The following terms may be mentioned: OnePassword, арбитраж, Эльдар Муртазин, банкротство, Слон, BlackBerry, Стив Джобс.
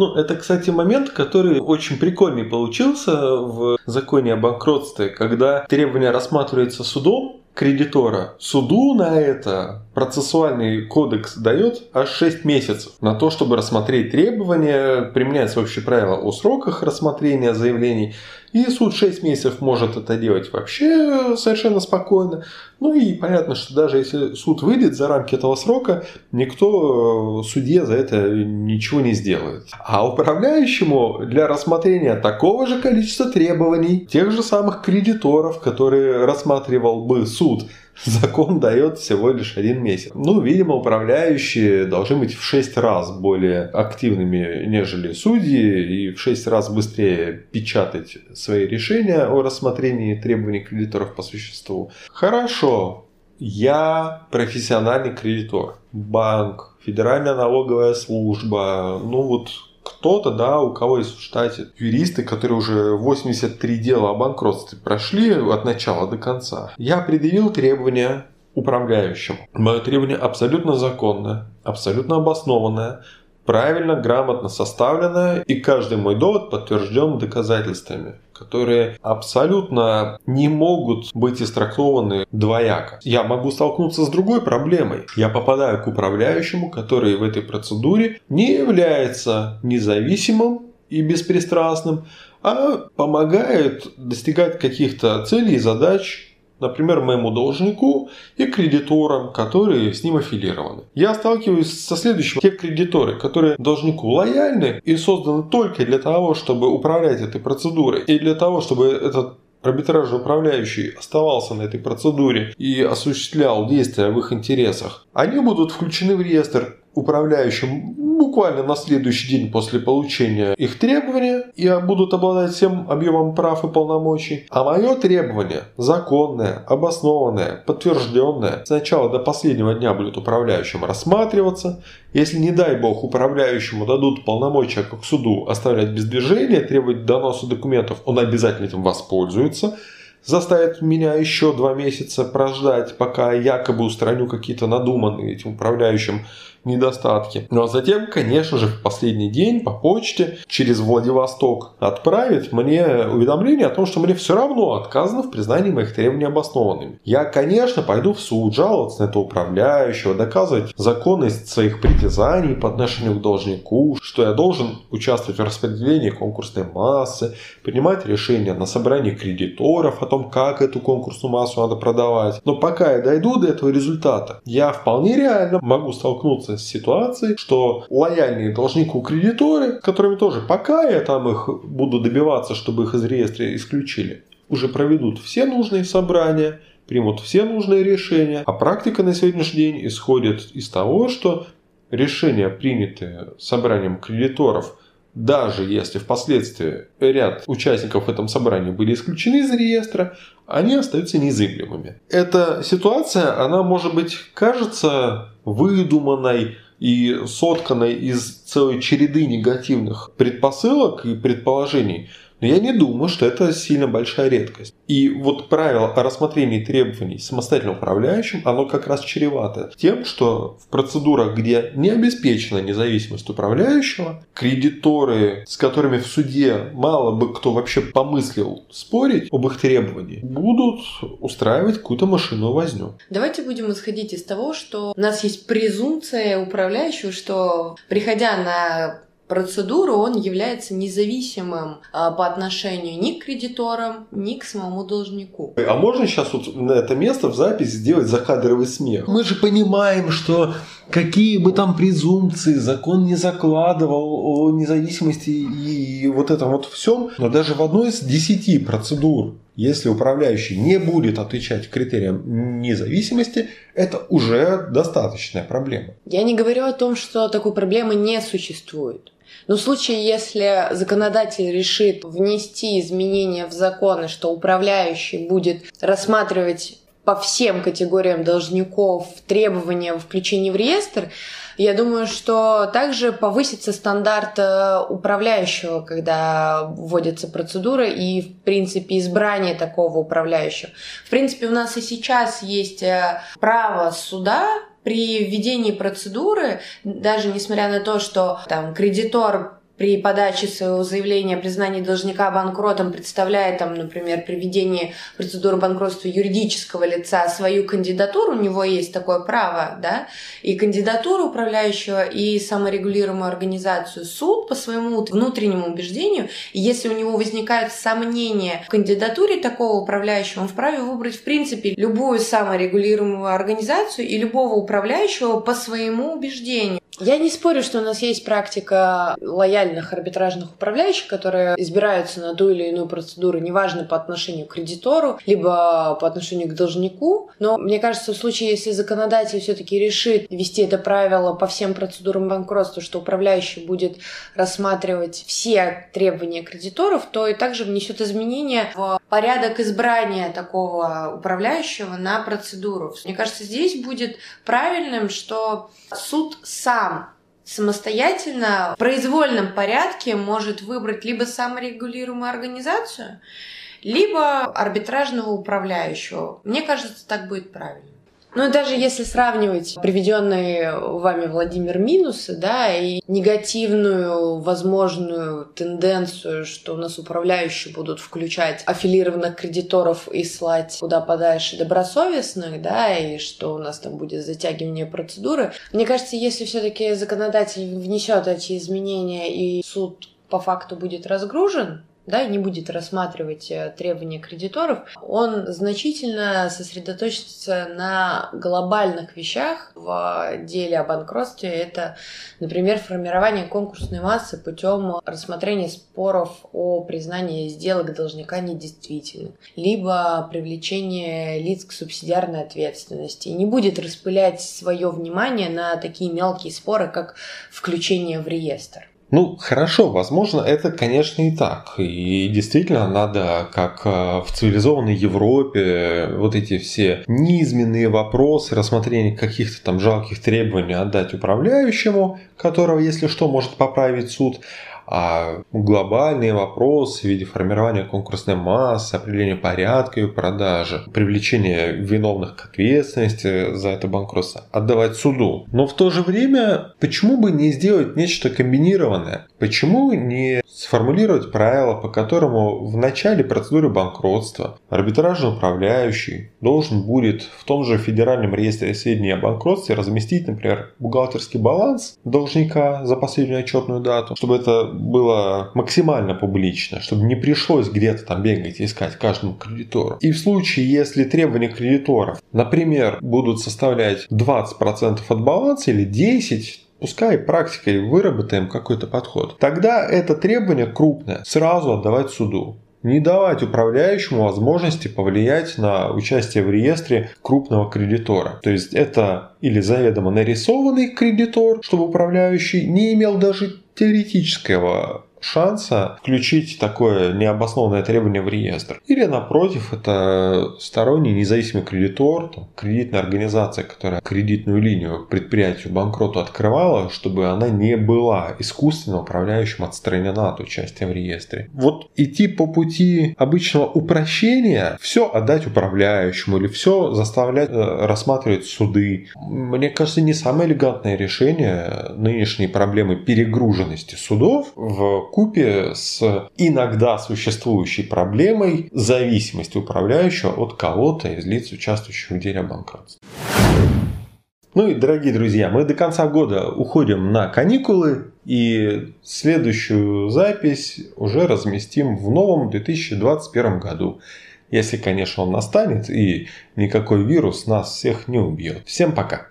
Ну, это, кстати, момент, который очень прикольный получился в законе о банкротстве, когда требование рассматривается судом кредитора. Суду на это процессуальный кодекс дает аж 6 месяцев на то, чтобы рассмотреть требования, применяется вообще правило о сроках рассмотрения заявлений. И суд 6 месяцев может это делать вообще совершенно спокойно. Ну и понятно, что даже если суд выйдет за рамки этого срока, никто судье за это ничего не сделает. А управляющему для рассмотрения такого же количества требований, тех же самых кредиторов, которые рассматривал бы суд, закон дает всего лишь 1 месяц. Ну, видимо, управляющие должны быть в 6 раз более активными, нежели судьи, и в 6 раз быстрее печатать свои решения о рассмотрении требований кредиторов по существу. Хорошо, я профессиональный кредитор. Банк, Федеральная налоговая служба, ну вот кто-то, да, у кого есть в штате юристы, которые уже 83 дела о банкротстве прошли от начала до конца. Я предъявил требования управляющему. Мое требование абсолютно законное, абсолютно обоснованное, правильно, грамотно составленное, и каждый мой довод подтвержден доказательствами, которые абсолютно не могут быть истрактованы двояко. Я могу столкнуться с другой проблемой. Я попадаю к управляющему, который в этой процедуре не является независимым и беспристрастным, а помогает достигать каких-то целей и задач, например, моему должнику и кредиторам, которые с ним аффилированы. Я сталкиваюсь со следующим. Те кредиторы, которые должнику лояльны и созданы только для того, чтобы управлять этой процедурой, и для того, чтобы этот арбитражный управляющий оставался на этой процедуре и осуществлял действия в их интересах, они будут включены в реестр управляющим буквально на следующий день после получения их требования и будут обладать всем объемом прав и полномочий. А мое требование законное, обоснованное, подтвержденное, с начала до последнего дня будет управляющим рассматриваться. Если, не дай бог, управляющему дадут полномочия, как суду, оставлять без движения, требовать доноса документов, он обязательно этим воспользуется. Заставит меня еще 2 месяца прождать, пока якобы устраню какие-то надуманные этим управляющим недостатки. Ну а затем, конечно же, в последний день по почте через Владивосток отправит мне уведомление о том, что мне все равно отказано в признании моих требований обоснованными. Я, конечно, пойду в суд жаловаться на этого управляющего, доказывать законность своих притязаний по отношению к должнику, что я должен участвовать в распределении конкурсной массы, принимать решения на собрании кредиторов о том, как эту конкурсную массу надо продавать. Но пока я дойду до этого результата, я вполне реально могу столкнуться с ситуацией, что лояльные должнику кредиторы, которыми тоже пока я там их буду добиваться, чтобы их из реестра исключили, уже проведут все нужные собрания, примут все нужные решения, а практика на сегодняшний день исходит из того, что решения, принятые собранием кредиторов, даже если впоследствии ряд участников в этом собрании были исключены из реестра, они остаются незыблемыми. Эта ситуация, она, может быть, кажется выдуманной и сотканной из целой череды негативных предпосылок и предположений, но я не думаю, что это сильно большая редкость. И вот правило о рассмотрении требований самостоятельно управляющим, оно как раз чревато тем, что в процедурах, где не обеспечена независимость управляющего, кредиторы, с которыми в суде мало бы кто вообще помыслил спорить об их требовании, будут устраивать какую-то машинную возню. Давайте будем исходить из того, что у нас есть презумпция управляющего, что, приходя на процедуру, он является независимым по отношению ни к кредиторам, ни к самому должнику. А можно сейчас вот на это место в запись сделать закадровый смех? Мы же понимаем, что какие бы там презумпции закон не закладывал о независимости и вот этом вот всем, но даже в одной из 10 процедур, если управляющий не будет отвечать критериям независимости, это уже достаточная проблема. Я не говорю о том, что такой проблемы не существует. Но в случае, если законодатель решит внести изменения в законы, что управляющий будет рассматривать по всем категориям должников требования о включении в реестр, я думаю, что также повысится стандарт управляющего, когда вводится процедура и, в принципе, избрание такого управляющего. В принципе, у нас и сейчас есть право суда при введении процедуры, даже несмотря на то, что там кредитор при подаче своего заявления о признании должника банкротом представляет, там, например, при ведении процедуры банкротства юридического лица свою кандидатуру, у него есть такое право, да, и кандидатуру управляющего, и саморегулируемую организацию, суд по своему внутреннему убеждению, если у него возникают сомнения в кандидатуре такого управляющего, он вправе выбрать, в принципе, любую саморегулируемую организацию и любого управляющего по своему убеждению. Я не спорю, что у нас есть практика лояльных арбитражных управляющих, которые избираются на ту или иную процедуру, неважно по отношению к кредитору, либо по отношению к должнику. Но мне кажется, в случае, если законодатель все-таки решит ввести это правило по всем процедурам банкротства, что управляющий будет рассматривать все требования кредиторов, то и также внесет изменения в порядок избрания такого управляющего на процедуру. Мне кажется, здесь будет правильным, что суд сам самостоятельно в произвольном порядке может выбрать либо саморегулируемую организацию, либо арбитражного управляющего. Мне кажется, так будет правильно. Ну и даже если сравнивать приведенные вами, Владимир, минусы, да, и негативную возможную тенденцию, что у нас управляющие будут включать аффилированных кредиторов и слать куда подальше добросовестных, да, и что у нас там будет затягивание процедуры. Мне кажется, если все-таки законодатель внесет эти изменения и суд по факту будет разгружен, да, и не будет рассматривать требования кредиторов, он значительно сосредоточится на глобальных вещах в деле о банкротстве. Это, например, формирование конкурсной массы путем рассмотрения споров о признании сделок должника недействительным, либо привлечение лиц к субсидиарной ответственности. И не будет распылять свое внимание на такие мелкие споры, как включение в реестр. Ну, хорошо, возможно, это, конечно, и так. И действительно надо, как в цивилизованной Европе, вот эти все низменные вопросы, рассмотрение каких-то там жалких требований отдать управляющему, которого, если что, может поправить суд. А глобальные вопросы в виде формирования конкурсной массы, определения порядка ее продажи, привлечения виновных к ответственности за это банкротство отдавать суду. Но в то же время, почему бы не сделать нечто комбинированное? Почему не сформулировать правила, по которому в начале процедуры банкротства арбитражный управляющий должен будет в том же федеральном реестре сведений о банкротстве разместить, например, бухгалтерский баланс должника за последнюю отчетную дату, чтобы это было максимально публично, чтобы не пришлось где-то там бегать и искать каждому кредитору. И в случае, если требования кредиторов, например, будут составлять 20% от баланса или 10%, пускай практикой выработаем какой-то подход, тогда это требование крупное сразу отдавать суду. Не давать управляющему возможности повлиять на участие в реестре крупного кредитора. То есть это или заведомо нарисованный кредитор, чтобы управляющий не имел даже теоретического шанса включить такое необоснованное требование в реестр. Или напротив, это сторонний независимый кредитор, кредитная организация, которая кредитную линию предприятию банкроту открывала, чтобы она не была искусственно управляющим отстранена от участия в реестре. Вот идти по пути обычного упрощения, все отдать управляющему или все заставлять рассматривать суды, мне кажется, не самое элегантное решение нынешней проблемы перегруженности судов в купе с иногда существующей проблемой зависимости управляющего от кого-то из лиц, участвующих в деле о банкротстве. Ну и, дорогие друзья, мы до конца года уходим на каникулы, и следующую запись уже разместим в новом 2021 году. Если, конечно, он настанет, и никакой вирус нас всех не убьет. Всем пока!